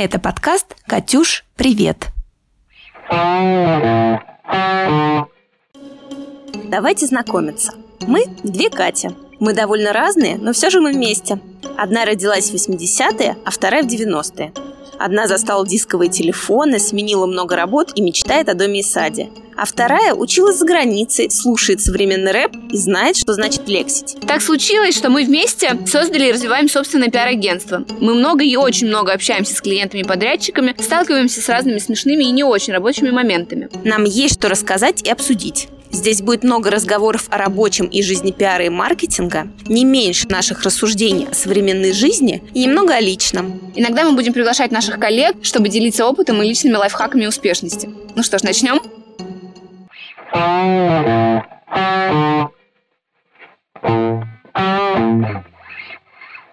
Это подкаст «Катюш, привет». Давайте знакомиться. Мы две Кати. Мы довольно разные, но все же мы вместе. Одна родилась в 80-е, а вторая в 90-е. Одна застала дисковые телефоны, сменила много работ и мечтает о доме и саде. А вторая училась за границей, слушает современный рэп и знает, что значит лексить. Так случилось, что мы вместе создали и развиваем собственное пиар-агентство. Мы много и очень много общаемся с клиентами-подрядчиками, сталкиваемся с разными смешными и не очень рабочими моментами. Нам есть что рассказать и обсудить. Здесь будет много разговоров о рабочем и жизни пиара и маркетинга, не меньше наших рассуждений о современной жизни и немного о личном. Иногда мы будем приглашать наших коллег, чтобы делиться опытом и личными лайфхаками успешности. Ну что ж, начнем?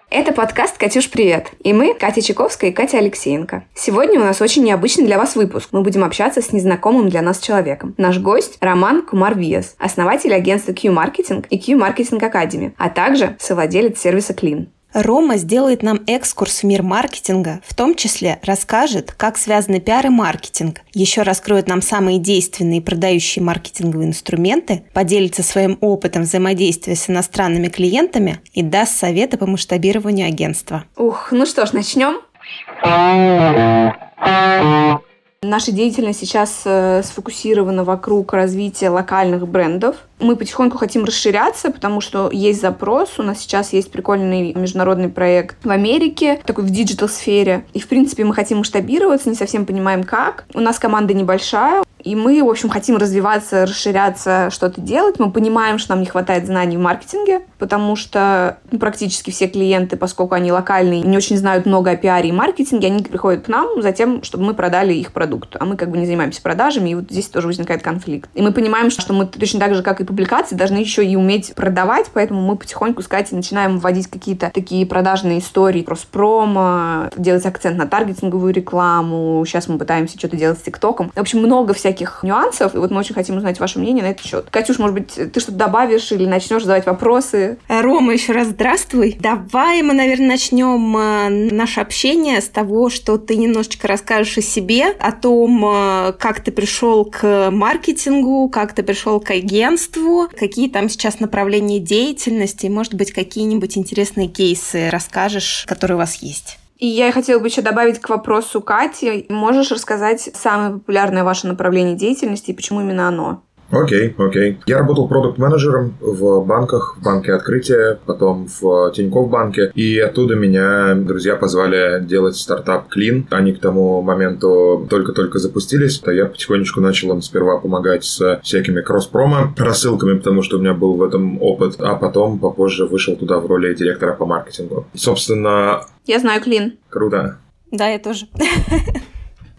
Это подкаст «Катюш, привет!» И мы, Катя Чаковская и Катя Алексеенко. Сегодня у нас очень необычный для вас выпуск. Мы будем общаться с незнакомым для нас человеком. Наш гость – Роман Кумар-Виас, основатель агентства Qmarketing и Qmarketing Academy, а также совладелец сервиса Qlean. Рома сделает нам экскурс в мир маркетинга, в том числе расскажет, как связаны пиар и маркетинг, еще раскроет нам самые действенные продающие маркетинговые инструменты, поделится своим опытом взаимодействия с иностранными клиентами и даст советы по масштабированию агентства. Ну что ж, начнем. Наша деятельность сейчас сфокусирована вокруг развития локальных брендов. Мы потихоньку хотим расширяться, потому что есть запрос. У нас сейчас есть прикольный международный проект в Америке, такой в диджитал-сфере. И, в принципе, мы хотим масштабироваться, не совсем понимаем, как. У нас команда небольшая, и мы, в общем, хотим развиваться, расширяться, что-то делать. Мы понимаем, что нам не хватает знаний в маркетинге, потому что практически все клиенты, поскольку они локальные, не очень знают много о пиаре и маркетинге, они приходят к нам за тем, чтобы мы продали их продукт. А мы как бы не занимаемся продажами, и вот здесь тоже возникает конфликт. И мы понимаем, что мы точно так же, как и публикации, должны еще и уметь продавать, поэтому мы потихоньку с Катей начинаем вводить какие-то такие продажные истории, кросс-промо, делать акцент на таргетинговую рекламу, сейчас мы пытаемся что-то делать с ТикТоком. В общем, много всяких нюансов, и вот мы очень хотим узнать ваше мнение на этот счет. Катюш, может быть, ты что-то добавишь или начнешь задавать вопросы? Рома, еще раз здравствуй. Давай мы, наверное, начнем наше общение с того, что ты немножечко расскажешь о себе, о том, как ты пришел к маркетингу, как ты пришел к агентству, какие там сейчас направления деятельности, может быть, какие-нибудь интересные кейсы расскажешь, которые у вас есть. И я хотела бы еще добавить к вопросу Кати. Можешь рассказать самое популярное ваше направление деятельности и почему именно оно? Окей. Я работал продакт-менеджером в банках, в банке Открытие, потом в Тинькофф банке, и оттуда меня друзья позвали делать стартап Qlean. Они к тому моменту только-только запустились, то я потихонечку начал им сперва помогать с всякими кросс-промо, рассылками, потому что у меня был в этом опыт, а потом попозже вышел туда в роли директора по маркетингу. Собственно... Я знаю Qlean. Круто. Да, я тоже.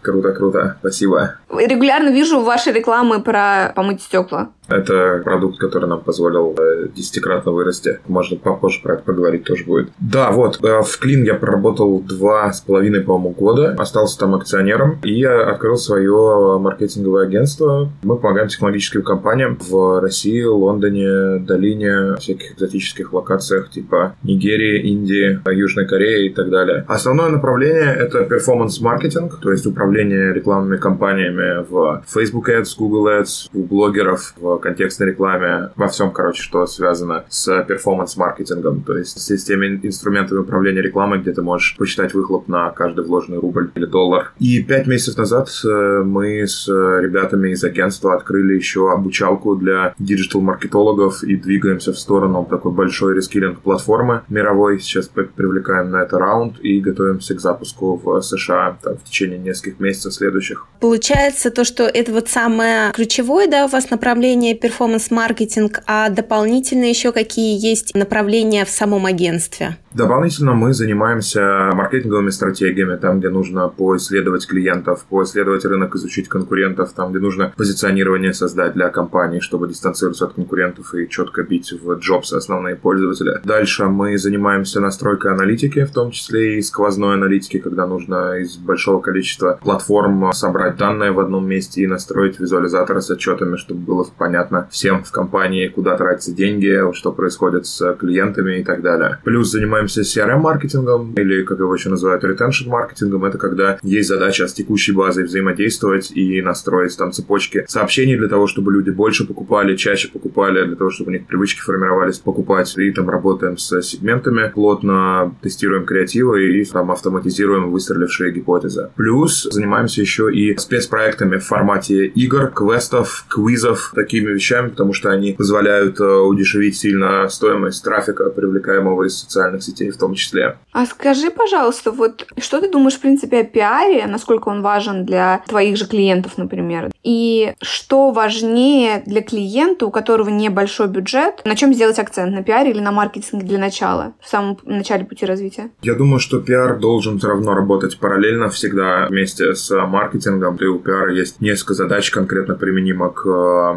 Круто, спасибо. Регулярно вижу ваши рекламы про помыть стекла. Это продукт, который нам позволил десятикратно вырасти. Можно попозже про это поговорить тоже будет. Да, вот, в Qlean я проработал 2,5, по-моему, года. Остался там акционером и открыл свое маркетинговое агентство. Мы помогаем технологическим компаниям в России, Лондоне, Долине, всяких экзотических локациях типа Нигерии, Индии, Южной Кореи и так далее. Основное направление — это перформанс-маркетинг, то есть управление рекламными кампаниями в Facebook Ads, Google Ads, у блогеров, в контекстной рекламе, во всем, короче, что связано с перформанс-маркетингом, то есть с теми инструментами управления рекламой, где ты можешь посчитать выхлоп на каждый вложенный рубль или доллар. И 5 месяцев назад мы с ребятами из агентства открыли еще обучалку для диджитал-маркетологов и двигаемся в сторону такой большой рескиллинг-платформы мировой. Сейчас привлекаем на это раунд и готовимся к запуску в США в течение нескольких месяцев следующих. Получается то, что это вот самое ключевое, да, у вас направление перформанс-маркетинг, а дополнительно еще какие есть направления в самом агентстве? Дополнительно мы занимаемся маркетинговыми стратегиями, там, где нужно поисследовать клиентов, поисследовать рынок, изучить конкурентов, там, где нужно позиционирование создать для компаний, чтобы дистанцироваться от конкурентов и четко бить в джобсы основные пользователи. Дальше мы занимаемся настройкой аналитики, в том числе и сквозной аналитики, когда нужно из большого количества платформ собрать данные в одном месте и настроить визуализаторы с отчетами, чтобы было понятно, понятно всем в компании, куда тратятся деньги, что происходит с клиентами и так далее. Плюс занимаемся CRM-маркетингом, или, как его еще называют, ретеншн-маркетингом. Это когда есть задача с текущей базой взаимодействовать и настроить там цепочки сообщений для того, чтобы люди больше покупали, чаще покупали, для того, чтобы у них привычки формировались покупать. И там работаем с сегментами, плотно тестируем креативы и там автоматизируем выстрелившие гипотезы. Плюс занимаемся еще и спецпроектами в формате игр, квестов, квизов, такими вещами, потому что они позволяют удешевить сильно стоимость трафика, привлекаемого из социальных сетей в том числе. А скажи, пожалуйста, вот что ты думаешь, в принципе, о пиаре, насколько он важен для твоих же клиентов, например? И что важнее для клиента, у которого небольшой бюджет, на чем сделать акцент? На пиаре или на маркетинге для начала, в самом начале пути развития? Я думаю, что пиар должен все равно работать параллельно всегда вместе с маркетингом. И у пиара есть несколько задач, конкретно применимо к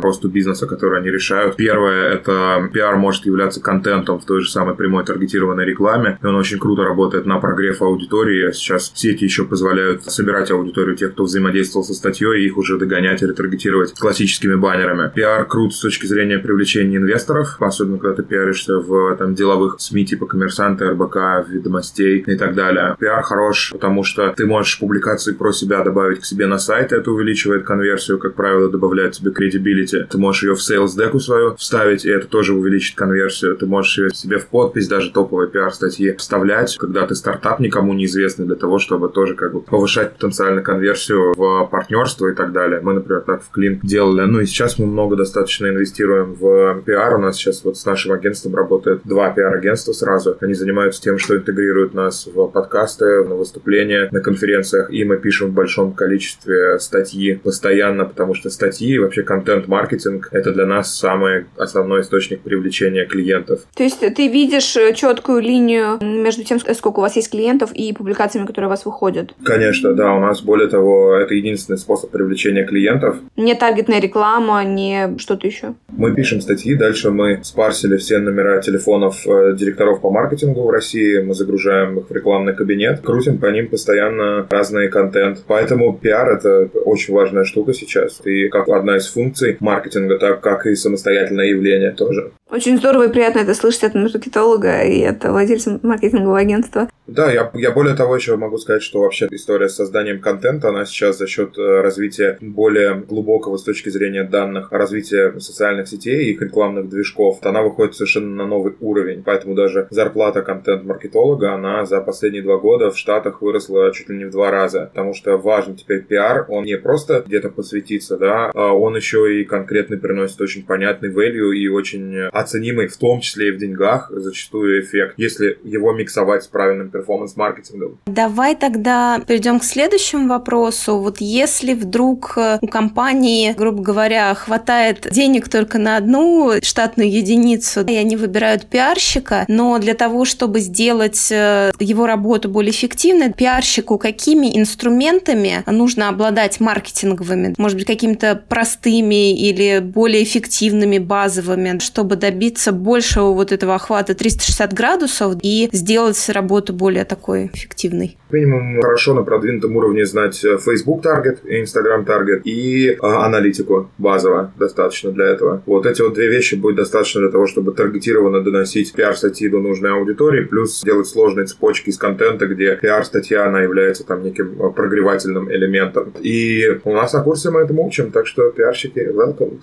росту бизнеса, которые они решают. Первое, это пиар может являться контентом в той же самой прямой таргетированной рекламе, и он очень круто работает на прогрев аудитории. Сейчас сети еще позволяют собирать аудиторию тех, кто взаимодействовал со статьей, и их уже догонять или таргетировать классическими баннерами. Пиар крут с точки зрения привлечения инвесторов, особенно когда ты пиаришься в деловых СМИ типа Коммерсанта, РБК, Ведомостей и так далее. Пиар хорош, потому что ты можешь публикации про себя добавить к себе на сайт, это увеличивает конверсию, как правило, добавляет тебе credibility. Ты можешь ее в sales деку свою вставить, и это тоже увеличит конверсию. Ты можешь ее себе в подпись, даже топовые пиар-статьи вставлять, когда ты стартап никому неизвестный, для того, чтобы тоже повышать потенциально конверсию в партнерство и так далее. Мы, например, так в Qlean делали. Ну и сейчас мы много достаточно инвестируем в пиар. У нас сейчас вот с нашим агентством работает 2 пиар-агентства сразу. Они занимаются тем, что интегрируют нас в подкасты, на выступления, на конференциях, и мы пишем в большом количестве статьи постоянно, потому что статьи и вообще контент-маркетинг — это для нас самый основной источник привлечения клиентов. То есть ты видишь четкую линию между тем, сколько у вас есть клиентов, и публикациями, которые у вас выходят? Конечно, да. У нас, более того, это единственный способ привлечения клиентов. Не таргетная реклама, не что-то еще? Мы пишем статьи, дальше мы спарсили все номера телефонов директоров по маркетингу в России, мы загружаем их в рекламный кабинет, крутим по ним постоянно разный контент. Поэтому пиар — это очень важная штука сейчас. И как одна из функций маркетинга, так как и самостоятельное явление тоже. Очень здорово и приятно это слышать от маркетолога и от владельца маркетингового агентства. Да, я более того еще могу сказать, что вообще история с созданием контента, она сейчас за счет развития более глубокого с точки зрения данных, развития социальных сетей и их рекламных движков, она выходит совершенно на новый уровень. Поэтому даже зарплата контент-маркетолога, она за последние 2 года в Штатах выросла чуть ли не в 2 раза. Потому что важен теперь пиар, он не просто где-то посвятиться, да, он еще и конкретно приносит очень понятный value и очень оценимый, в том числе и в деньгах, зачастую эффект, если его миксовать с правильным перформанс-маркетингом. Давай тогда перейдем к следующему вопросу. Вот если вдруг у компании, грубо говоря, хватает денег только на одну штатную единицу, и они выбирают пиарщика, но для того, чтобы сделать его работу более эффективной, пиарщику какими инструментами нужно обладать маркетинговыми? Может быть, какими-то простыми или более эффективными, базовыми, чтобы добиться большего вот этого охвата 360 градусов и сделать работу более такой эффективной? Минимум хорошо на продвинутом уровне знать Facebook Target, Instagram Target и аналитику базово достаточно для этого. Вот эти 2 вещи будет достаточно для того, чтобы таргетированно доносить пиар-статьи до нужной аудитории, плюс делать сложные цепочки из контента, где пиар-статья, она является там неким прогревательным элементом. И у нас на курсе мы этому учим, так что пиарщики, welcome.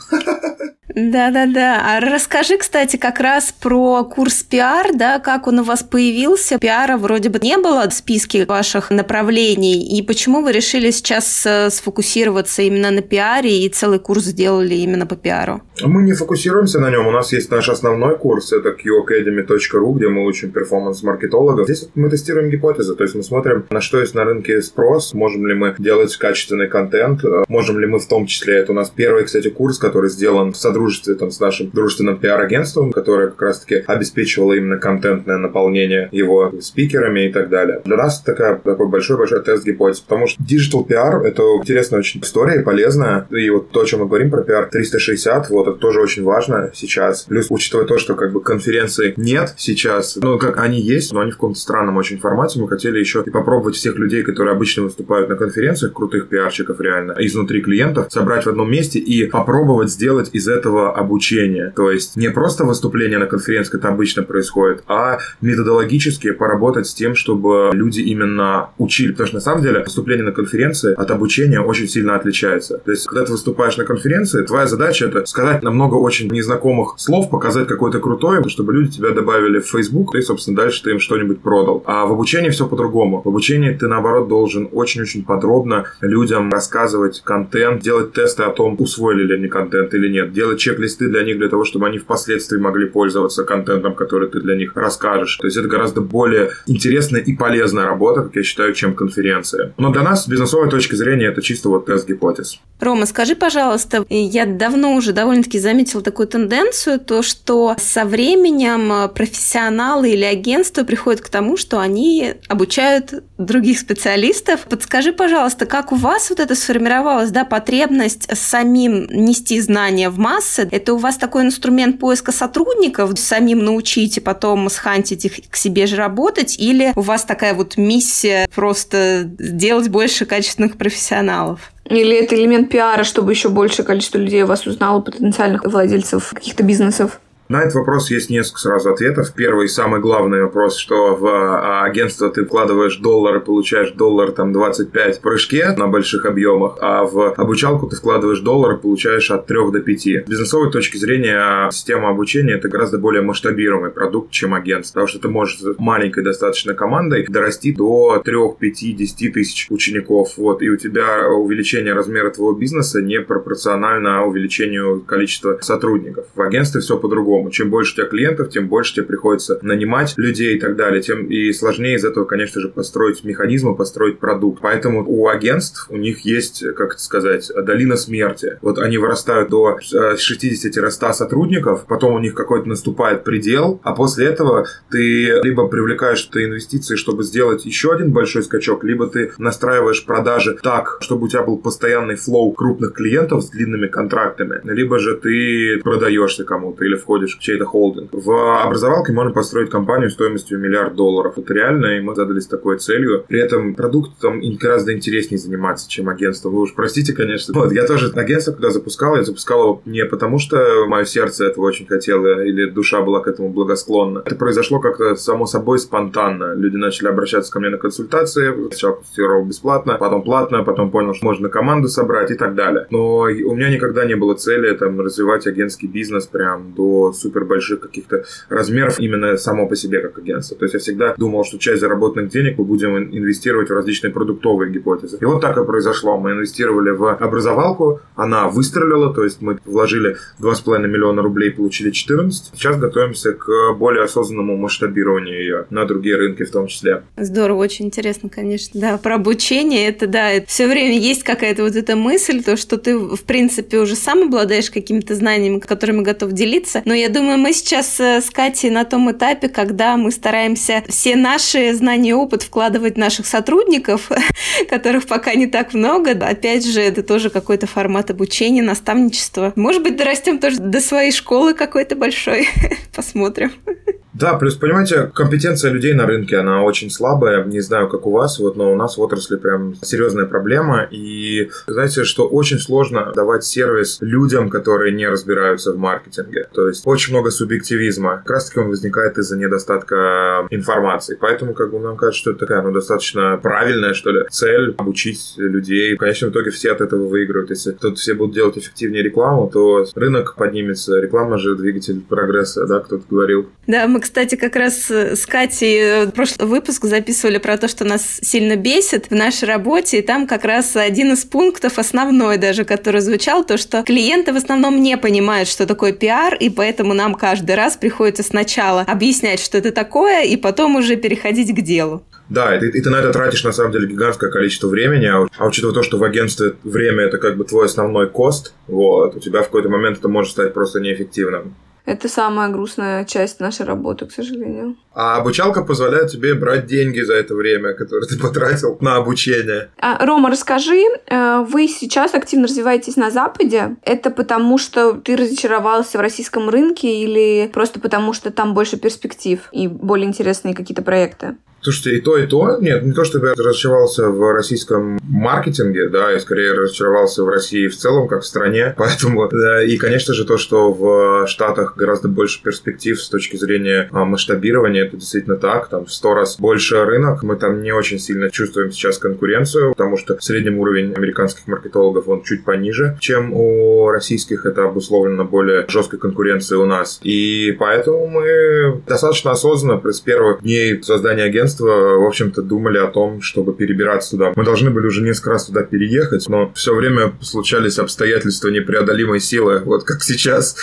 Да-да-да. А расскажи, кстати, как раз про курс пиар, да, как он у вас появился. Пиара вроде бы не было в списке ваших направлений, и почему вы решили сейчас сфокусироваться именно на пиаре и целый курс сделали именно по пиару? Мы не фокусируемся на нем, у нас есть наш основной курс, это kk.pr.agency, где мы учим перформанс-маркетологов. Здесь мы тестируем гипотезы, то есть мы смотрим, на что есть на рынке спрос, можем ли мы делать качественный контент, можем ли мы в том числе, это у нас первый, кстати, курс, который сделан в содружестве с нашим дружественным пиар-агентством, которое как раз-таки обеспечивало именно контентное наполнение его спикерами и так далее. Для нас это такой большой-большой тест гипотез, потому что digital пиар — это интересная очень история, полезная, и вот то, о чем мы говорим про пиар 360, вот это тоже очень важно сейчас, плюс учитывая то, что конференций нет сейчас, они есть, но они в каком-то странном очень формате, мы хотели еще и попробовать всех людей, которые обычно выступают на конференциях, крутых пиарщиков реально, изнутри клиентов, собрать в одном месте и попробовать сделать из этого качество обучения. То есть не просто выступление на конференции, как это обычно происходит, а методологически поработать с тем, чтобы люди именно учили. Потому что на самом деле выступление на конференции от обучения очень сильно отличается. То есть когда ты выступаешь на конференции, твоя задача — это сказать намного очень незнакомых слов, показать какое-то крутое, чтобы люди тебя добавили в Facebook, и, собственно, дальше ты им что-нибудь продал. А в обучении все по-другому. В обучении ты, наоборот, должен очень-очень подробно людям рассказывать контент, делать тесты о том, усвоили ли они контент или нет, делать чек-листы для них, для того, чтобы они впоследствии могли пользоваться контентом, который ты для них расскажешь. То есть это гораздо более интересная и полезная работа, как я считаю, чем конференция. Но для нас, с бизнесовой точки зрения, это чисто вот тест гипотез. Рома, скажи, пожалуйста, я давно уже довольно-таки заметила такую тенденцию, то, что со временем профессионалы или агентства приходят к тому, что они обучают других специалистов. Подскажи, пожалуйста, как у вас вот это сформировалась, да, потребность самим нести знания в массы? Это у вас такой инструмент поиска сотрудников, самим научить и потом схантить их к себе же работать? Или у вас такая вот миссия просто делать больше качественных профессионалов? Или это элемент пиара, чтобы еще большее количество людей вас узнало, потенциальных владельцев каких-то бизнесов? На этот вопрос есть несколько сразу ответов. Первый и самый главный вопрос, что в агентство ты вкладываешь $1, получаешь $1, там, 25 в прыжке на больших объемах, а в обучалку ты вкладываешь $1, получаешь от 3 до 5. С бизнесовой точки зрения система обучения — это гораздо более масштабируемый продукт, чем агентство, потому что ты можешь с маленькой достаточно командой дорасти до 3, 5, 10 тысяч учеников. Вот, и у тебя увеличение размера твоего бизнеса не пропорционально увеличению количества сотрудников. В агентстве все по-другому. Чем больше у тебя клиентов, тем больше тебе приходится нанимать людей и так далее, тем и сложнее из этого, конечно же, построить механизмы, построить продукт. Поэтому у агентств, у них есть, как это сказать, долина смерти. Вот они вырастают до 60-100 сотрудников, потом у них какой-то наступает предел, а после этого ты либо привлекаешь инвестиции, чтобы сделать еще один большой скачок, либо ты настраиваешь продажи так, чтобы у тебя был постоянный флоу крупных клиентов с длинными контрактами, либо же ты продаешься кому-то или входишь к чей-то холдинг. В образовалке можно построить компанию стоимостью $1 миллиард. Это реально, и мы задались такой целью. При этом продуктом гораздо интереснее заниматься, чем агентство. Вы уж простите, конечно. Вот, я тоже агентство, когда запускал, я запускал его не потому, что мое сердце этого очень хотело, или душа была к этому благосклонна. Это произошло как-то само собой спонтанно. Люди начали обращаться ко мне на консультации. Сначала консультировал бесплатно, потом платно, потом понял, что можно команду собрать и так далее. Но у меня никогда не было цели там развивать агентский бизнес прям до супер больших каких-то размеров именно само по себе как агентство. То есть я всегда думал, что часть заработанных денег мы будем инвестировать в различные продуктовые гипотезы. И вот так и произошло. Мы инвестировали в образовалку, она выстрелила, то есть мы вложили 2,5 миллиона рублей, получили 14. Сейчас готовимся к более осознанному масштабированию ее на другие рынки в том числе. Здорово, очень интересно, конечно. Да, про обучение, это да, это все время есть какая-то вот эта мысль, то, что ты, в принципе, уже сам обладаешь какими-то знаниями, которыми готов делиться, но я думаю, мы сейчас с Катей на том этапе, когда мы стараемся все наши знания и опыт вкладывать в наших сотрудников, которых пока не так много. Опять же, это тоже какой-то формат обучения, наставничества. Может быть, дорастем тоже до своей школы какой-то большой. Посмотрим. Да, плюс, понимаете, компетенция людей на рынке, она очень слабая, не знаю, как у вас, вот, но у нас в отрасли прям серьезная проблема, и знаете, что очень сложно давать сервис людям, которые не разбираются в маркетинге, то есть очень много субъективизма, как раз таки он возникает из-за недостатка информации, поэтому, как бы, нам кажется, что это такая, достаточно правильная, что ли, цель обучить людей, в конечном итоге все от этого выиграют, если тут все будут делать эффективнее рекламу, то рынок поднимется, реклама же двигатель прогресса, да, кто-то говорил. Да, мы, кстати, как раз с Катей прошлый выпуск записывали про то, что нас сильно бесит в нашей работе, и там как раз один из пунктов, основной даже, который звучал, то, что клиенты в основном не понимают, что такое пиар, и поэтому нам каждый раз приходится сначала объяснять, что это такое, и потом уже переходить к делу. Да, и ты на это тратишь, на самом деле, гигантское количество времени, а учитывая то, что в агентстве время – это как бы твой основной кост, вот, у тебя в какой-то момент это может стать просто неэффективным. Это самая грустная часть нашей работы, к сожалению. А обучалка позволяет тебе брать деньги за это время, которое ты потратил на обучение. Рома, расскажи, вы сейчас активно развиваетесь на Западе. Это потому, что ты разочаровался в российском рынке или просто потому, что там больше перспектив и более интересные какие-то проекты? Слушайте, и то, нет, не то, чтобы я разочаровался в российском маркетинге, да, и скорее разочаровался в России в целом, как в стране, поэтому, да, и, конечно же, то, что в Штатах гораздо больше перспектив с точки зрения масштабирования, это действительно так, там в 100 раз больше рынок, мы там не очень сильно чувствуем сейчас конкуренцию, потому что в среднем уровень американских маркетологов, он чуть пониже, чем у российских, это обусловлено более жесткой конкуренцией у нас, и поэтому мы достаточно осознанно с первых дней создания агентства, в общем-то, думали о том, чтобы перебираться туда. Мы должны были уже несколько раз туда переехать, но все время случались обстоятельства непреодолимой силы, вот как сейчас.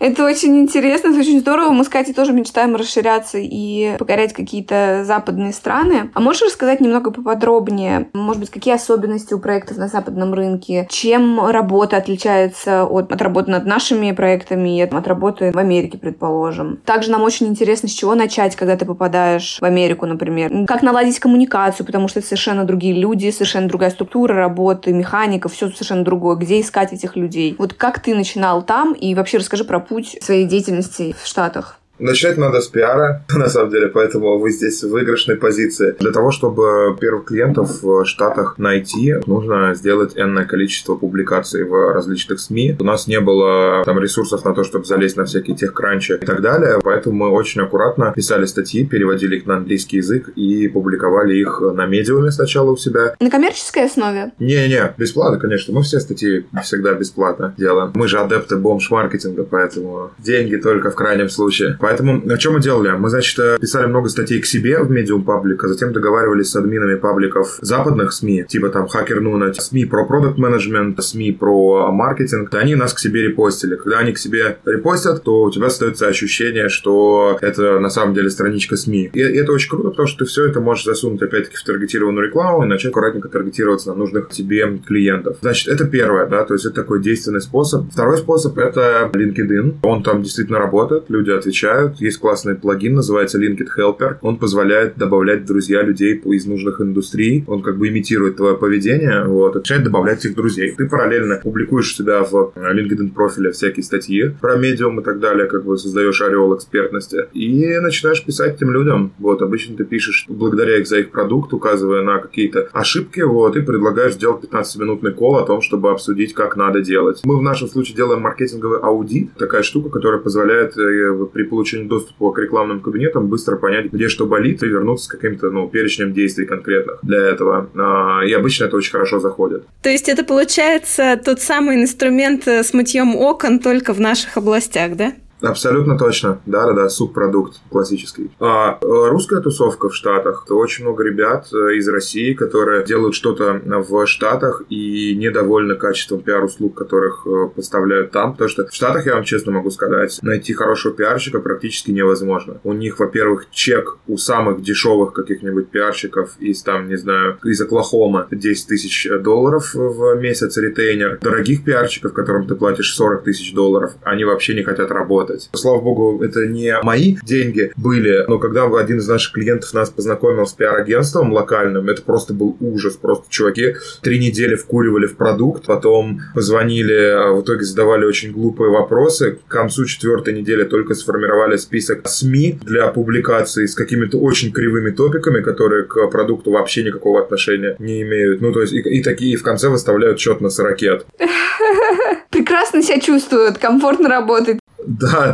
Это очень интересно, это очень здорово. Мы с Катей тоже мечтаем расширяться и покорять какие-то западные страны. А можешь рассказать немного поподробнее, может быть, какие особенности у проектов на западном рынке? Чем работа отличается от работы над нашими проектами и от работы в Америке, предположим? Также нам очень интересно, с чего начать, когда ты попадаешь в Америку, например. Как наладить коммуникацию, потому что это совершенно другие люди, совершенно другая структура работы, механика, все совершенно другое. Где искать этих людей? Вот как ты начинал там? И вообще расскажи про путь своей деятельности в Штатах. Начать надо с пиара, на самом деле, поэтому вы здесь в выигрышной позиции. Для того, чтобы первых клиентов в Штатах найти, нужно сделать энное количество публикаций в различных СМИ. У нас не было там ресурсов на то, чтобы залезть на всякие техкранчи и так далее, поэтому мы очень аккуратно писали статьи, переводили их на английский язык и публиковали их на медиуме сначала у себя. На коммерческой основе? Не-не, бесплатно, конечно. Мы все статьи всегда бесплатно делаем. Мы же адепты бомж-маркетинга, поэтому деньги только в крайнем случае. Поэтому, что мы делали? Мы, значит, писали много статей к себе в Medium паблик, а затем договаривались с админами пабликов западных СМИ, типа там Hacker Noon, СМИ про продакт менеджмент, СМИ про маркетинг. Они нас к себе репостили. Когда они к себе репостят, то у тебя остается ощущение, что это на самом деле страничка СМИ. И это очень круто, потому что ты все это можешь засунуть опять-таки в таргетированную рекламу и начать аккуратненько таргетироваться на нужных тебе клиентов. Значит, это первое, да, то есть это такой действенный способ. Второй способ — это LinkedIn. Он там действительно работает, люди отвечают. Есть классный плагин, называется LinkedIn Helper. Он позволяет добавлять в друзья людей из нужных индустрий. Он как бы имитирует твое поведение, вот, начинает добавлять их друзей. Ты параллельно публикуешь у себя в LinkedIn профиле всякие статьи про Medium и так далее, как бы создаешь ореол экспертности. И начинаешь писать этим людям. Вот, обычно ты пишешь, благодаря их за их продукт, указывая на какие-то ошибки, вот, и предлагаешь сделать 15-минутный колл о том, чтобы обсудить, как надо делать. Мы в нашем случае делаем маркетинговый аудит. Такая штука, которая позволяет при получению доступа к рекламным кабинетам быстро понять, где что болит, и вернуться с каким-то, перечнем действий конкретных для этого. И обычно это очень хорошо заходит. То есть это получается тот самый инструмент с мытьем окон только в наших областях, да? Абсолютно точно. Да-да-да, субпродукт классический. А русская тусовка в Штатах, то очень много ребят из России, которые делают что-то в Штатах и недовольны качеством пиар-услуг, которых поставляют там, потому что в Штатах, я вам честно могу сказать, найти хорошего пиарщика практически невозможно. У них, во-первых, чек у самых дешевых каких-нибудь пиарщиков из, там, не знаю, из Оклахомы $10,000 в месяц ретейнер. Дорогих пиарщиков, которым ты платишь $40,000, они вообще не хотят работать. Слава богу, это не мои деньги были, но когда один из наших клиентов нас познакомил с пиар-агентством локальным, это просто был ужас. Просто чуваки 3 недели вкуривали в продукт, потом позвонили, в итоге задавали очень глупые вопросы. К концу 4-й недели только сформировали список СМИ для публикации с какими-то очень кривыми топиками, которые к продукту вообще никакого отношения не имеют. Ну, то есть, и такие в конце выставляют счет на 40. Прекрасно себя чувствуют, комфортно работать. Да,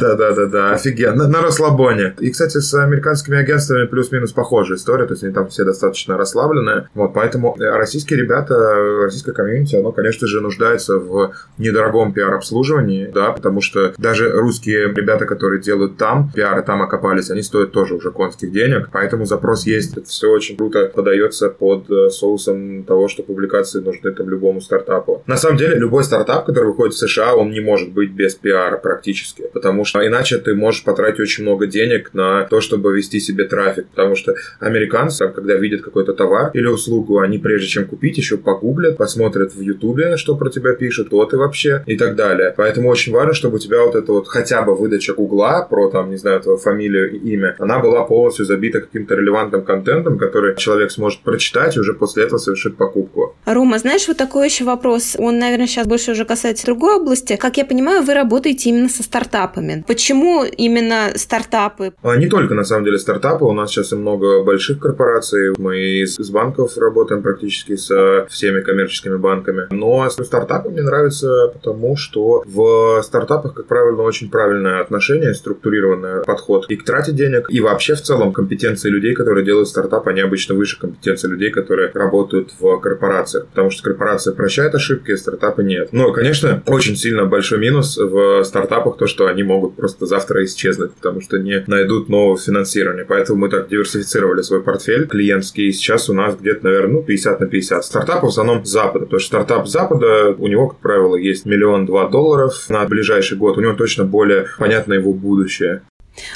офигенно, на расслабоне. И, кстати, с американскими агентствами плюс-минус похожая история, то есть они там все достаточно расслабленные, вот, поэтому российские ребята, российское комьюнити, оно, конечно же, нуждается в недорогом пиар-обслуживании, да, потому что даже русские ребята, которые делают там, пиары там окопались, они стоят тоже уже конских денег, поэтому запрос есть, это все очень круто подается под соусом того, что публикации нужны там любому стартапу. На самом деле, любой стартап, который выходит в США, он не может быть без пиара практически. Потому что иначе ты можешь потратить очень много денег на то, чтобы вести себе трафик. Потому что американцы, когда видят какой-то товар или услугу, они прежде чем купить, еще погуглят, посмотрят в Ютубе, что про тебя пишут, вот и вообще, и так далее. Поэтому очень важно, чтобы у тебя вот эта вот хотя бы выдача Гугла про, там, не знаю, твою фамилию и имя, она была полностью забита каким-то релевантным контентом, который человек сможет прочитать и уже после этого совершит покупку. Рома, знаешь, вот такой еще вопрос. Он, наверное, сейчас больше уже касается другой области. Как я понимаю, вы работаете именно со стартапами. стартапами. Почему именно стартапы? Не только, на самом деле, стартапы. У нас сейчас и много больших корпораций. Мы из банков работаем практически со всеми коммерческими банками. Но стартапы мне нравятся, потому что в стартапах, как правило, очень правильное отношение, структурированный подход и к трате денег, и вообще в целом компетенции людей, которые делают стартап, они обычно выше компетенции людей, которые работают в корпорациях, потому что корпорация прощает ошибки, а стартапы нет. Но, конечно, очень сильно большой минус в стартапах то, что они могут просто завтра исчезнуть, потому что не найдут нового финансирования. Поэтому мы так диверсифицировали свой портфель клиентский. Сейчас у нас где-то, наверное, 50 на 50. Стартапы в основном Запада, потому что стартап Запада, у него, как правило, есть $1-2 миллиона долларов на ближайший год. У него точно более понятно его будущее.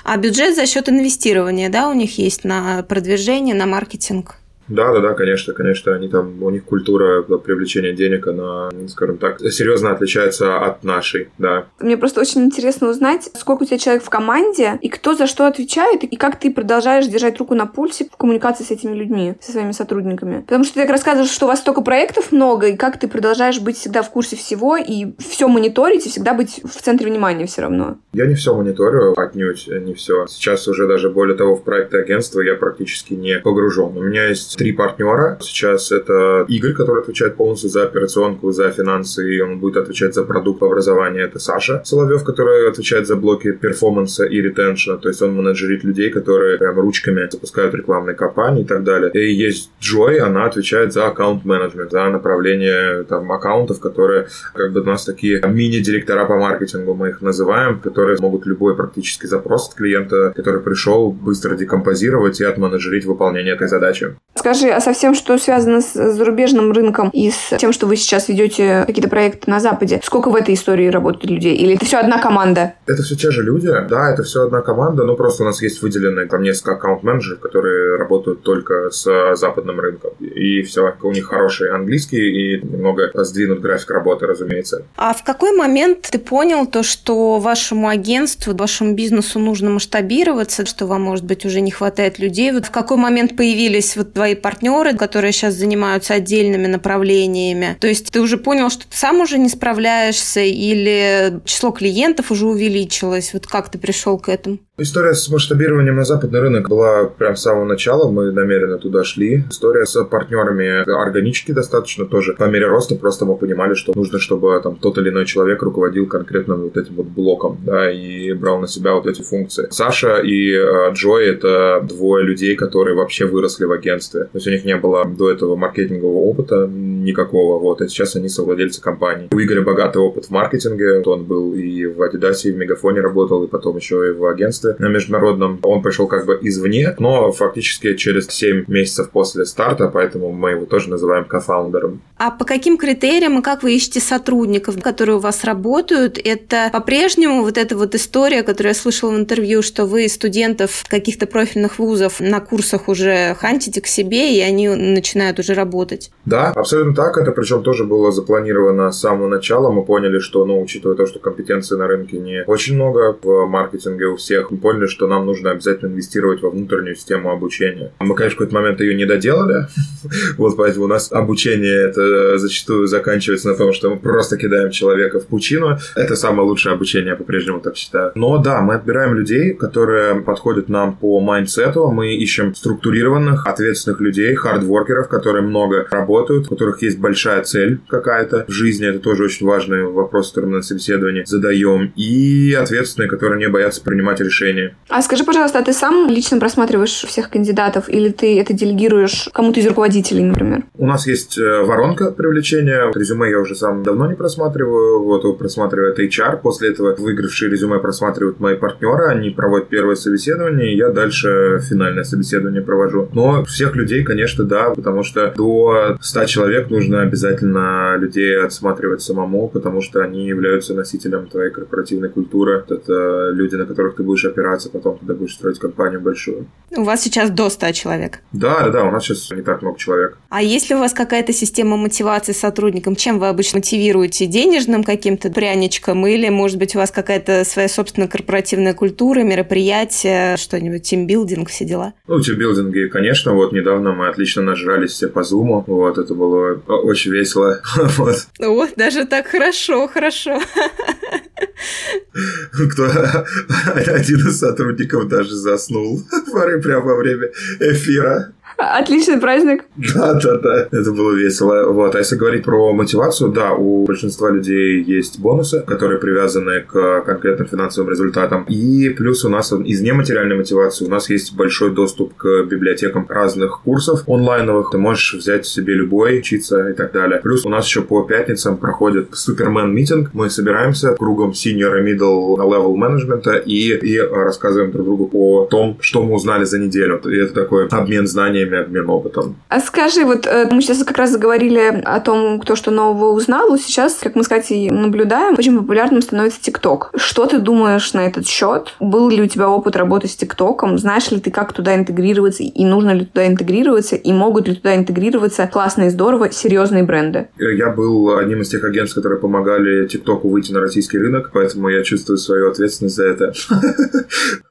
А бюджет за счет инвестирования, да, у них есть на продвижение, на маркетинг? Да, конечно, они там, у них культура привлечения денег, она, скажем так, серьезно отличается от нашей, да. Мне просто очень интересно узнать, сколько у тебя человек в команде, и кто за что отвечает, и как ты продолжаешь держать руку на пульсе в коммуникации с этими людьми, со своими сотрудниками. Потому что ты так рассказываешь, что у вас столько проектов много, и как ты продолжаешь быть всегда в курсе всего, и все мониторить, и всегда быть в центре внимания все равно. Я не все мониторю, отнюдь не все. Сейчас уже даже, более того, в проекты агентства я практически не погружен. У меня есть 3 партнера. Сейчас это Игорь, который отвечает полностью за операционку, за финансы, и он будет отвечать за продукт образования. Это Саша Соловьев, который отвечает за блоки перформанса и ретеншена, то есть он менеджерит людей, которые прям ручками запускают рекламные кампании и так далее. И есть Joy, она отвечает за аккаунт-менеджмент, за направление там аккаунтов, которые как бы у нас такие мини-директора по маркетингу, мы их называем, которые могут любой практически запрос от клиента, который пришел, быстро декомпозировать и отменеджерить выполнение этой задачи. Скажи, а со всем, что связано с зарубежным рынком и с тем, что вы сейчас ведете какие-то проекты на Западе, сколько в этой истории работают людей? Или это все одна команда? Это все те же люди, да, это все одна команда, но просто у нас есть выделенные там несколько аккаунт-менеджеров, которые работают только с западным рынком. И все, у них хороший английский и немного сдвинут график работы, разумеется. А в какой момент ты понял то, что вашему агентству, вашему бизнесу нужно масштабироваться, что вам, может быть, уже не хватает людей? Вот в какой момент появились вот твои партнеры, которые сейчас занимаются отдельными направлениями? То есть ты уже понял, что ты сам уже не справляешься, или число клиентов уже увеличилось? Вот как ты пришел к этому? История с масштабированием на западный рынок была прям с самого начала, мы намеренно туда шли. История с партнерами органически достаточно тоже. По мере роста просто мы понимали, что нужно, чтобы там тот или иной человек руководил конкретно вот этим вот блоком, да, и брал на себя вот эти функции. Саша и Джой — это двое людей, которые вообще выросли в агентстве. То есть у них не было до этого маркетингового опыта никакого, вот, и сейчас они совладельцы компании. У Игоря богатый опыт в маркетинге, он был и в Adidas, и в Мегафоне работал, и потом еще и в агентстве на международном. Он пришел как бы извне, но фактически через 7 месяцев после старта, поэтому мы его тоже называем кофаундером. А по каким критериям и как вы ищете сотрудников, которые у вас работают? Это по-прежнему вот эта вот история, которую я слышала в интервью, что вы студентов каких-то профильных вузов на курсах уже хантите к себе, и они начинают уже работать. Да, абсолютно так. Это причем тоже было запланировано с самого начала. Мы поняли, что, учитывая то, что компетенции на рынке не очень много в маркетинге у всех, мы поняли, что нам нужно обязательно инвестировать во внутреннюю систему обучения. Мы, конечно, в какой-то момент ее не доделали. Вот поэтому у нас обучение это зачастую заканчивается на том, что мы просто кидаем человека в пучину. Это самое лучшее обучение, я по-прежнему так считаю. Но да, мы отбираем людей, которые подходят нам по майндсету. Мы ищем структурированных, ответственных людей, хардворкеров, которые много работают, у которых есть большая цель какая-то в жизни. Это тоже очень важный вопрос, который мы на собеседовании задаем. И ответственные, которые не боятся принимать решения. А скажи, пожалуйста, а ты сам лично просматриваешь всех кандидатов или ты это делегируешь кому-то из руководителей, например? У нас есть воронка привлечения. Резюме я уже сам давно не просматриваю. Вот просматривает HR. После этого выигравшие резюме просматривают мои партнеры. Они проводят первое собеседование, и я дальше финальное собеседование провожу. Но всех людей, конечно, да, потому что до 100 человек нужно обязательно людей отсматривать самому, потому что они являются носителем твоей корпоративной культуры. Это люди, на которых ты будешь опираться потом, когда будешь строить компанию большую. У вас сейчас до 100 человек? Да, у нас сейчас не так много человек. А есть ли у вас какая-то система мотивации сотрудникам? Чем вы обычно мотивируете? Денежным каким-то пряничком? Или, может быть, у вас какая-то своя собственная корпоративная культура, мероприятие, что-нибудь, тимбилдинг, все дела? Тимбилдинги, конечно. Вот недавно мы отлично нажрались все по Zoom. Вот, это было очень весело. Вот. Даже так хорошо. Один из сотрудников даже заснул прямо во время эфира. Отличный праздник. Да. Это было весело. Вот. А если говорить про мотивацию, да, у большинства людей есть бонусы, которые привязаны к конкретным финансовым результатам. И плюс у нас из нематериальной мотивации у нас есть большой доступ к библиотекам разных курсов онлайновых. Ты можешь взять себе любой, учиться и так далее. Плюс у нас еще по пятницам проходит супермен-митинг. Мы собираемся кругом senior и middle level менеджмента и рассказываем друг другу о том, что мы узнали за неделю. И это такой обмен знаниями, обмен опытом. А скажи, вот мы сейчас как раз заговорили о том, кто что нового узнал. Сейчас, как мы с Катей наблюдаем, очень популярным становится ТикТок. Что ты думаешь на этот счет? Был ли у тебя опыт работы с ТикТоком? Знаешь ли ты, как туда интегрироваться, и нужно ли туда интегрироваться, и могут ли туда интегрироваться классно и здорово серьезные бренды? Я был одним из тех агентств, которые помогали ТикТоку выйти на российский рынок, поэтому я чувствую свою ответственность за это.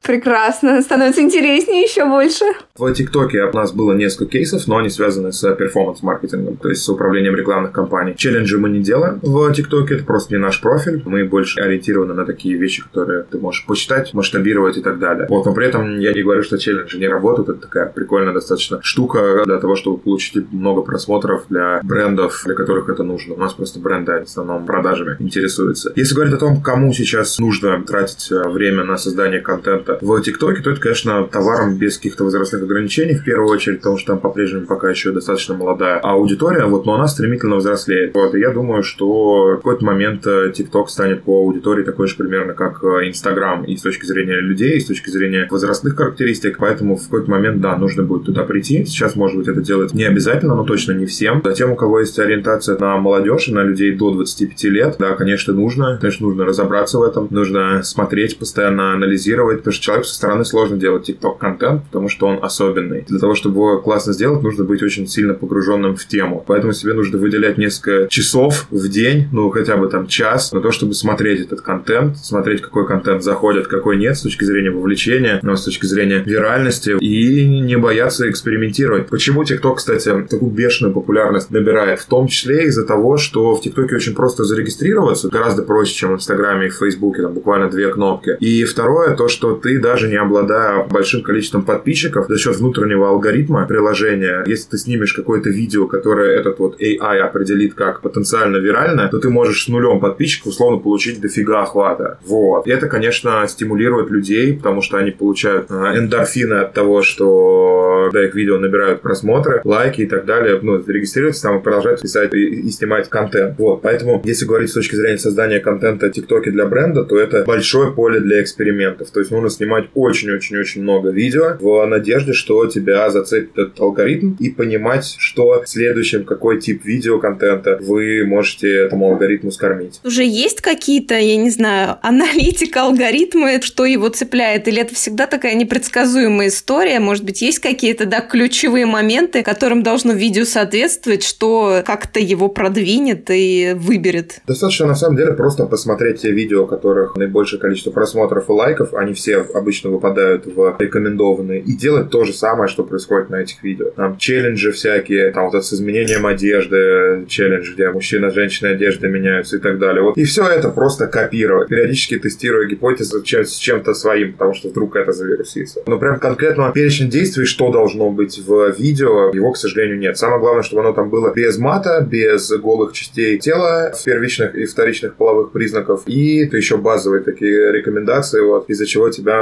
Прекрасно. Становится интереснее еще больше. В ТикТоке у нас было несколько кейсов, но они связаны с перформанс-маркетингом, то есть с управлением рекламных кампаний. Челленджи мы не делаем в ТикТоке, это просто не наш профиль. Мы больше ориентированы на такие вещи, которые ты можешь посчитать, масштабировать и так далее. Вот, но при этом я не говорю, что челленджи не работают. Это такая прикольная достаточно штука для того, чтобы получить много просмотров для брендов, для которых это нужно. У нас просто бренды в основном продажами интересуются. Если говорить о том, кому сейчас нужно тратить время на создание контента в ТикТоке, то это, конечно, товаром без каких-то возрастных ограничений, в первую очередь, потому что там по-прежнему пока еще достаточно молодая аудитория, вот, но она стремительно взрослеет. Вот, и я думаю, что в какой-то момент TikTok станет по аудитории такой же примерно, как Instagram, и с точки зрения людей, и с точки зрения возрастных характеристик, поэтому в какой-то момент, да, нужно будет туда прийти. Сейчас, может быть, это делать не обязательно, но точно не всем. За тем, у кого есть ориентация на молодежь и на людей до 25 лет, да, конечно, нужно разобраться в этом, нужно смотреть, постоянно анализировать, потому что человеку со стороны сложно делать TikTok-контент, потому что он особенный. Для того, чтобы его классно сделать, нужно быть очень сильно погруженным в тему. Поэтому себе нужно выделять несколько часов в день, ну, хотя бы там час, на то, чтобы смотреть этот контент, смотреть, какой контент заходит, какой нет, с точки зрения вовлечения, но с точки зрения виральности, и не бояться экспериментировать. Почему TikTok, кстати, такую бешеную популярность набирает? В том числе из-за того, что в ТикТоке очень просто зарегистрироваться, гораздо проще, чем в Инстаграме и в Фейсбуке, там буквально 2 кнопки. И второе, то, что ты, даже не обладая большим количеством подписчиков, за счет внутреннего алгоритма приложения, если ты снимешь какое-то видео, которое этот вот AI определит как потенциально виральное, то ты можешь с нулем подписчиков условно получить дофига охвата. Вот. И это, конечно, стимулирует людей, потому что они получают эндорфины от того, что когда их видео набирают просмотры, лайки и так далее, ну, регистрируются там и продолжают писать и снимать контент. Вот. Поэтому, если говорить с точки зрения создания контента ТикТоке для бренда, то это большое поле для экспериментов. То есть нужно снимать очень-очень-очень много видео в надежде, что тебя зацепит этот алгоритм, и понимать, что в следующем, какой тип видеоконтента вы можете этому алгоритму скормить. Уже есть какие-то, я не знаю, аналитика, алгоритмы, что его цепляет? Или это всегда такая непредсказуемая история? Может быть, есть какие-то, да, ключевые моменты, которым должно видео соответствовать, что как-то его продвинет и выберет? Достаточно, на самом деле, просто посмотреть те видео, у которых наибольшее количество просмотров и лайков, они все обычно выпадают в рекомендованные, и делать то же самое, что происходит на этих видео. Там челленджи всякие, там вот это с изменением одежды, челлендж, где мужчина, женщина, одежда меняются и так далее. Вот. И все это просто копировать. Периодически тестируя гипотезы с чем-то своим, потому что вдруг это завирусится. Но прям конкретного перечня действий, что должно быть в видео, его, к сожалению, нет. Самое главное, чтобы оно там было без мата, без голых частей тела, первичных и вторичных половых признаков, и это еще базовые такие рекомендации, вот, из-за чего тебя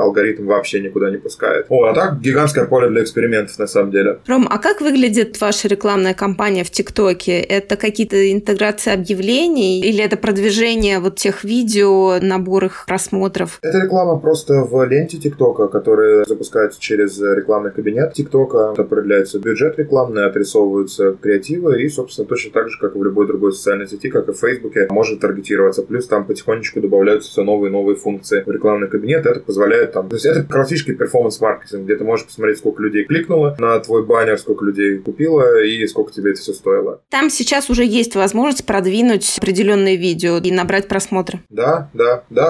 алгоритм вообще никуда не пускает. О, а так гигантское поле для экспериментов, на самом деле. Ром, а как выглядит ваша рекламная кампания в ТикТоке? Это какие-то интеграции объявлений или это продвижение вот тех видео, набор их просмотров? Это реклама просто в ленте ТикТока, которая запускается через рекламный кабинет ТикТока. Определяется бюджет рекламный, отрисовываются креативы и, собственно, точно так же, как и в любой другой социальной сети, как и в Фейсбуке, может таргетироваться. Плюс там потихонечку добавляются все новые и новые функции в рекламный кабинет. Это позволяет там... То есть это классический перформанс-маркетинг, где ты можешь посмотреть, сколько людей кликнула на твой баннер, сколько людей купила и сколько тебе это все стоило. Там сейчас уже есть возможность продвинуть определенные видео и набрать просмотры. Да,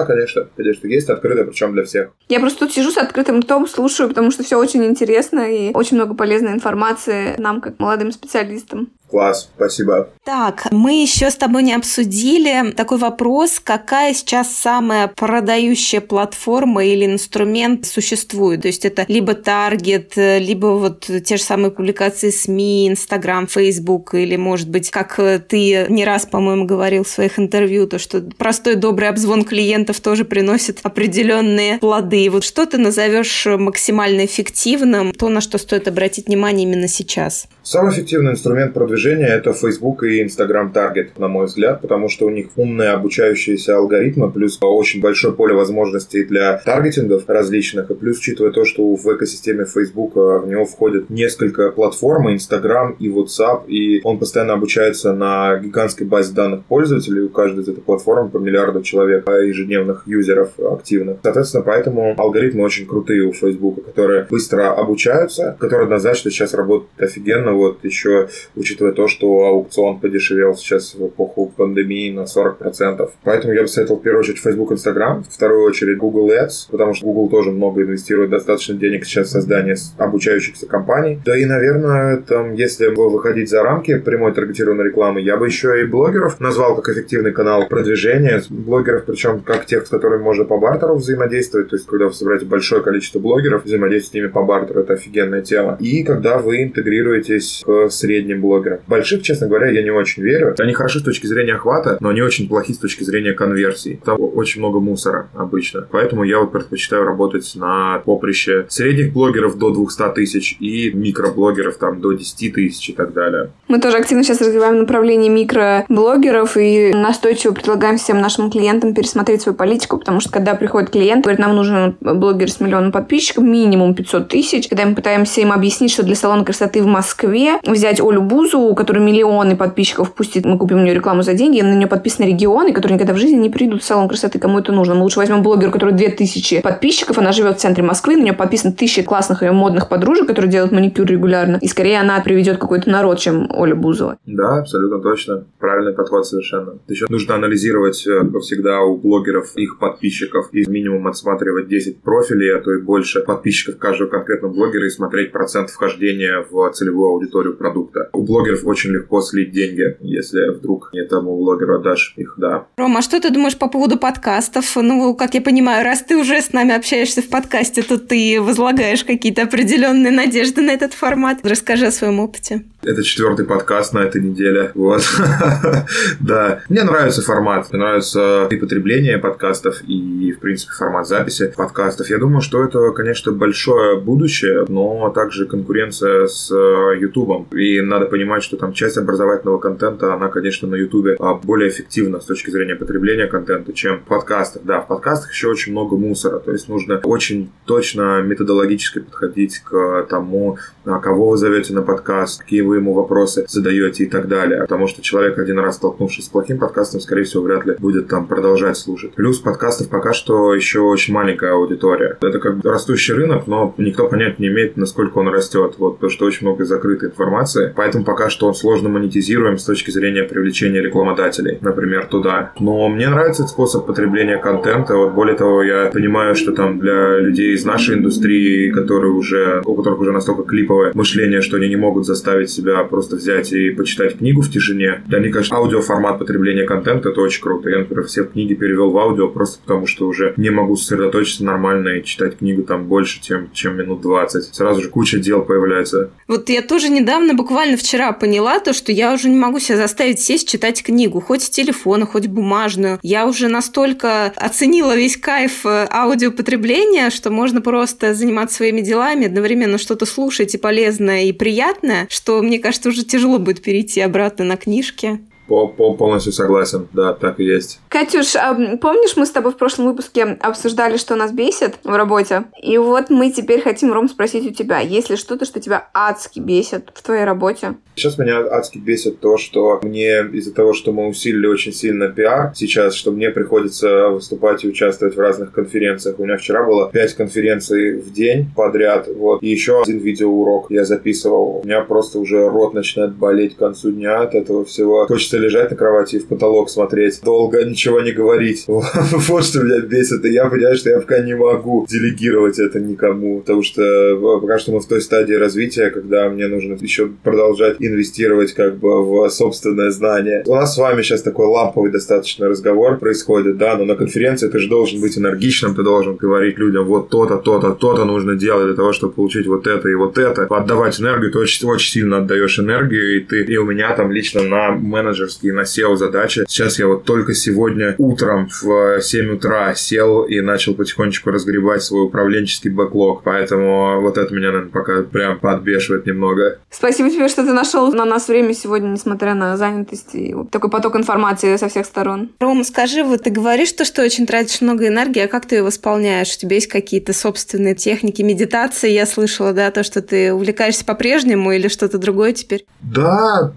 конечно, есть открыто, причем для всех. Я просто тут сижу с открытым ртом, слушаю, потому что все очень интересно и очень много полезной информации нам, как молодым специалистам. Класс, спасибо. Так, мы еще с тобой не обсудили такой вопрос, какая сейчас самая продающая платформа или инструмент существует. То есть это либо Target, либо вот те же самые публикации СМИ, Instagram, Facebook, или, может быть, как ты не раз, по-моему, говорил в своих интервью, то, что простой добрый обзвон клиентов тоже приносит определенные плоды. Вот что ты назовешь максимально эффективным, то, на что стоит обратить внимание именно сейчас? Самый эффективный инструмент продвижения — это Facebook и Instagram Target, на мой взгляд, потому что у них умные обучающиеся алгоритмы, плюс очень большое поле возможностей для таргетингов различных, и плюс, учитывая то, что в экосистеме Facebook в него входят несколько платформ, Instagram и WhatsApp, и он постоянно обучается на гигантской базе данных пользователей, у каждой из этих платформ по миллиарду человек, ежедневных юзеров активных. Соответственно, поэтому алгоритмы очень крутые у Facebook, которые быстро обучаются, которые однозначно сейчас работают офигенно, вот еще учитывая то, что аукцион подешевел сейчас в эпоху пандемии на 40%. Поэтому я бы советовал в первую очередь Facebook, Instagram, в вторую очередь Google Ads, потому что Google тоже много инвестирует, достаточно денег сейчас в создание обучающихся компаний. Да и, наверное, там, если выходить за рамки прямой таргетированной рекламы, я бы еще и блогеров назвал как эффективный канал продвижения. Блогеров, причем как тех, с которыми можно по бартеру взаимодействовать, то есть когда вы собираете большое количество блогеров, взаимодействовать с ними по бартеру — это офигенная тема. И когда вы интегрируетесь к средним блогерам. Больших, честно говоря, я не очень верю. Они хороши с точки зрения охвата, но они очень плохи с точки зрения конверсии. Там очень много мусора обычно. Поэтому я вот предпочитаю работать на поприще средних блогеров до 200 тысяч и микроблогеров там до 10 тысяч и так далее. Мы тоже активно сейчас развиваем направление микроблогеров и настойчиво предлагаем всем нашим клиентам пересмотреть свою политику, потому что когда приходит клиент, говорит, нам нужен блогер с миллионом подписчиков, минимум 500 тысяч. Когда мы пытаемся им объяснить, что для салона красоты в Москве взять Олю Бузову, у которой миллионы подписчиков пустит, мы купим у нее рекламу за деньги, на нее подписаны регионы, которые никогда в жизни не придут в салон красоты, кому это нужно. Мы лучше возьмем блогера, у которой 2000 подписчиков, она живет в центре Москвы, на нее подписаны 1000 классных ее модных подружек, которые делают маникюр регулярно, и скорее она приведет какой-то народ, чем Оля Бузова. Да, абсолютно точно. Правильный подход совершенно. Еще нужно анализировать, как всегда, у блогеров их подписчиков и минимум отсматривать 10 профилей, а то и больше подписчиков каждого конкретного блогера и смотреть процент вхождения в целевую аудиторию продукта. У блогеров очень легко слить деньги, если вдруг не тому блогеру отдашь их, да. Рома, а что ты думаешь по поводу подкастов? Ну, как я понимаю, раз ты уже с нами общаешься в подкасте, то ты возлагаешь какие-то определенные надежды на этот формат. Расскажи о своем опыте. Это 4-й подкаст на этой неделе, вот. Да. Мне нравится формат, мне нравится и потребление подкастов, и, в принципе, формат записи подкастов. Я думаю, что это, конечно, большое будущее, но также конкуренция с Ютубом, и надо понимать, что там часть образовательного контента, она, конечно, на Ютубе более эффективна с точки зрения потребления контента, чем в подкастах. Да, в подкастах еще очень много мусора, то есть нужно очень точно методологически подходить к тому, кого вы зовете на подкаст, какие вы ему вопросы задаете и так далее, потому что человек, один раз столкнувшись с плохим подкастом, скорее всего, вряд ли будет там продолжать слушать. Плюс подкастов пока что еще очень маленькая аудитория. Это как растущий рынок, но никто понять не имеет, насколько он растет, вот, потому что очень много закрытой информации, поэтому пока что он сложно монетизируем с точки зрения привлечения рекламодателей, например, туда. Но мне нравится этот способ потребления контента. Вот, более того, я понимаю, что там для людей из нашей индустрии, которые уже, у которых уже настолько клиповое мышление, что они не могут заставить себя просто взять и почитать книгу в тишине. Для них, конечно, аудиоформат потребления контента — это очень круто. Я, например, все книги перевел в аудио просто потому, что уже не могу сосредоточиться нормально и читать книгу там больше, чем минут 20. Сразу же куча дел появляется. Вот я тоже недавно, буквально вчера, поняла то, что я уже не могу себя заставить сесть читать книгу, хоть с телефона, хоть бумажную. Я уже настолько оценила весь кайф аудиопотребления, что можно просто заниматься своими делами, одновременно что-то слушать и полезное, и приятное, что, мне кажется, уже тяжело будет перейти обратно на книжки. Полностью согласен, да, так и есть. Катюш, а помнишь, мы с тобой в прошлом выпуске обсуждали, что нас бесит в работе? И вот мы теперь хотим, Ром, спросить у тебя, есть ли что-то, что тебя адски бесит в твоей работе? Сейчас меня адски бесит то, что мне из-за того, что мы усилили очень сильно пиар сейчас, что мне приходится выступать и участвовать в разных конференциях. У меня вчера было 5 конференций в день подряд, вот, и еще один видеоурок я записывал. У меня просто уже рот начинает болеть к концу дня от этого всего. Хочется хочется лежать на кровати и в потолок смотреть, долго ничего не говорить. Вот что меня бесит. И я понимаю, что я пока не могу делегировать это никому, потому что пока что мы в той стадии развития, когда мне нужно еще продолжать инвестировать как бы в собственное знание. У нас с вами сейчас такой ламповый достаточно разговор происходит, да, но на конференции ты же должен быть энергичным, ты должен говорить людям вот то-то, то-то, то-то нужно делать для того, чтобы получить вот это и вот это. Отдавать энергию, ты очень, очень сильно отдаешь энергию, и ты, и у меня там лично на менеджерские, на SEO задачи. Сейчас я вот только сегодня утром в 7 утра сел и начал потихонечку разгребать свой управленческий бэклог, поэтому вот это меня, наверное, пока прям подбешивает немного. Спасибо тебе, что ты нашел на нас время сегодня, несмотря на занятость и такой поток информации со всех сторон. Ром, скажи, вот ты говоришь, что очень тратишь много энергии, а как ты ее восполняешь? У тебя есть какие-то собственные техники медитации? Я слышала, да, то, что ты увлекаешься по-прежнему или что-то другое теперь? Да.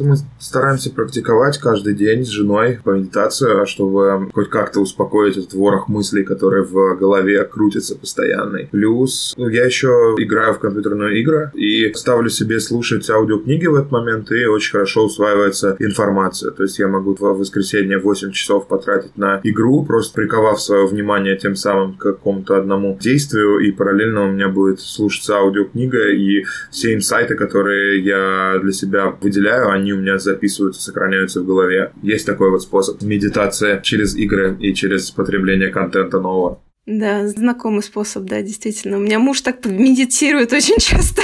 Мы стараемся практиковать каждый день с женой по медитации, чтобы хоть как-то успокоить этот ворох мыслей, которые в голове крутятся постоянный. Плюс я еще играю в компьютерную игру и ставлю себе слушать аудиокниги в этот момент, и очень хорошо усваивается информация. То есть я могу в воскресенье 8 часов потратить на игру, просто приковав свое внимание тем самым к какому-то одному действию, и параллельно у меня будет слушаться аудиокнига, и все инсайты, которые я для себя выделяю, они у меня записываются, сохраняются в голове. Есть такой вот способ. Медитация через игры и через потребление контента нового. Да, знакомый способ, да, действительно. У меня муж так медитирует очень часто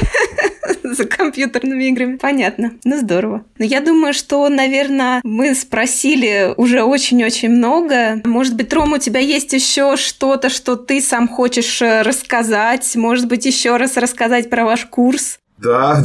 за компьютерными играми. Понятно. Ну, здорово. Но я думаю, что, наверное, мы спросили уже очень-очень много. Может быть, Ром, у тебя есть еще что-то, что ты сам хочешь рассказать? Может быть, еще раз рассказать про ваш курс? Да,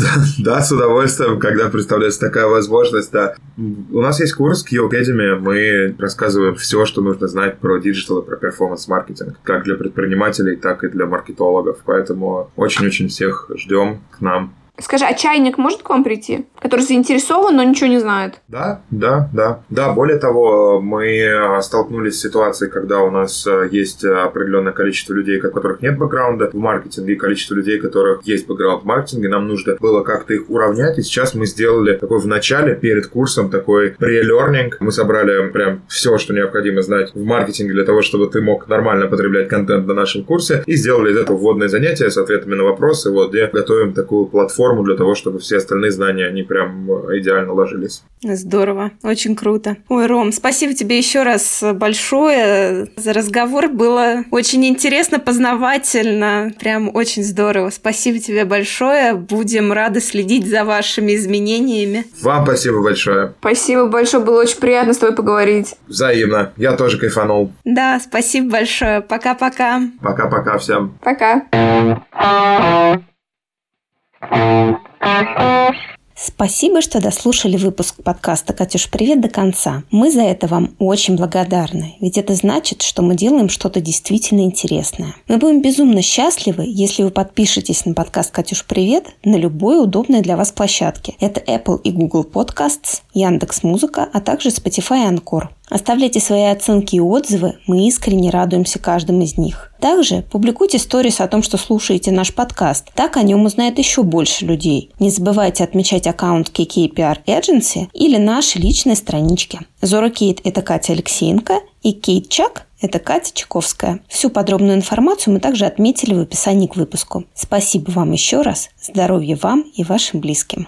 с удовольствием, когда представляется такая возможность, да. У нас есть курс Q Academy, мы рассказываем все, что нужно знать про диджитал и про перформанс-маркетинг, как для предпринимателей, так и для маркетологов, поэтому очень-очень всех ждем к нам. Скажи, а чайник может к вам прийти, который заинтересован, но ничего не знает? Да. Да, более того, мы столкнулись с ситуацией, когда у нас есть определенное количество людей, у которых нет бэкграунда в маркетинге, и количество людей, у которых есть бэкграунд в маркетинге. Нам нужно было как-то их уравнять, и сейчас мы сделали такой в начале, перед курсом, такой pre-learning. Мы собрали прям все, что необходимо знать в маркетинге для того, чтобы ты мог нормально потреблять контент на нашем курсе, и сделали из этого вводное занятие с ответами на вопросы, вот, где готовим такую платформу для того, чтобы все остальные знания, они прям идеально ложились. Здорово, очень круто. Ой, Ром, спасибо тебе еще раз большое за разговор. Было очень интересно, познавательно, прям очень здорово. Спасибо тебе большое. Будем рады следить за вашими изменениями. Вам спасибо большое. Спасибо большое, было очень приятно с тобой поговорить. Взаимно, я тоже кайфанул. Да, спасибо большое. Пока-пока. Пока-пока всем. Пока. Спасибо, что дослушали выпуск подкаста «Катюш, привет» до конца. Мы за это вам очень благодарны, ведь это значит, что мы делаем что-то действительно интересное. Мы будем безумно счастливы, если вы подпишетесь на подкаст «Катюш, привет» на любой удобной для вас площадке. Это Apple и Google Podcasts, Яндекс.Музыка, а также Spotify и Anchor. Оставляйте свои оценки и отзывы, мы искренне радуемся каждому из них. Также публикуйте сторис о том, что слушаете наш подкаст, так о нем узнает еще больше людей. Не забывайте отмечать аккаунт kk.pr.agency или наши личные странички. Зора Кейт – это Катя Алексеенко, и Кейт Чак – это Катя Чаковская. Всю подробную информацию мы также отметили в описании к выпуску. Спасибо вам еще раз, здоровья вам и вашим близким.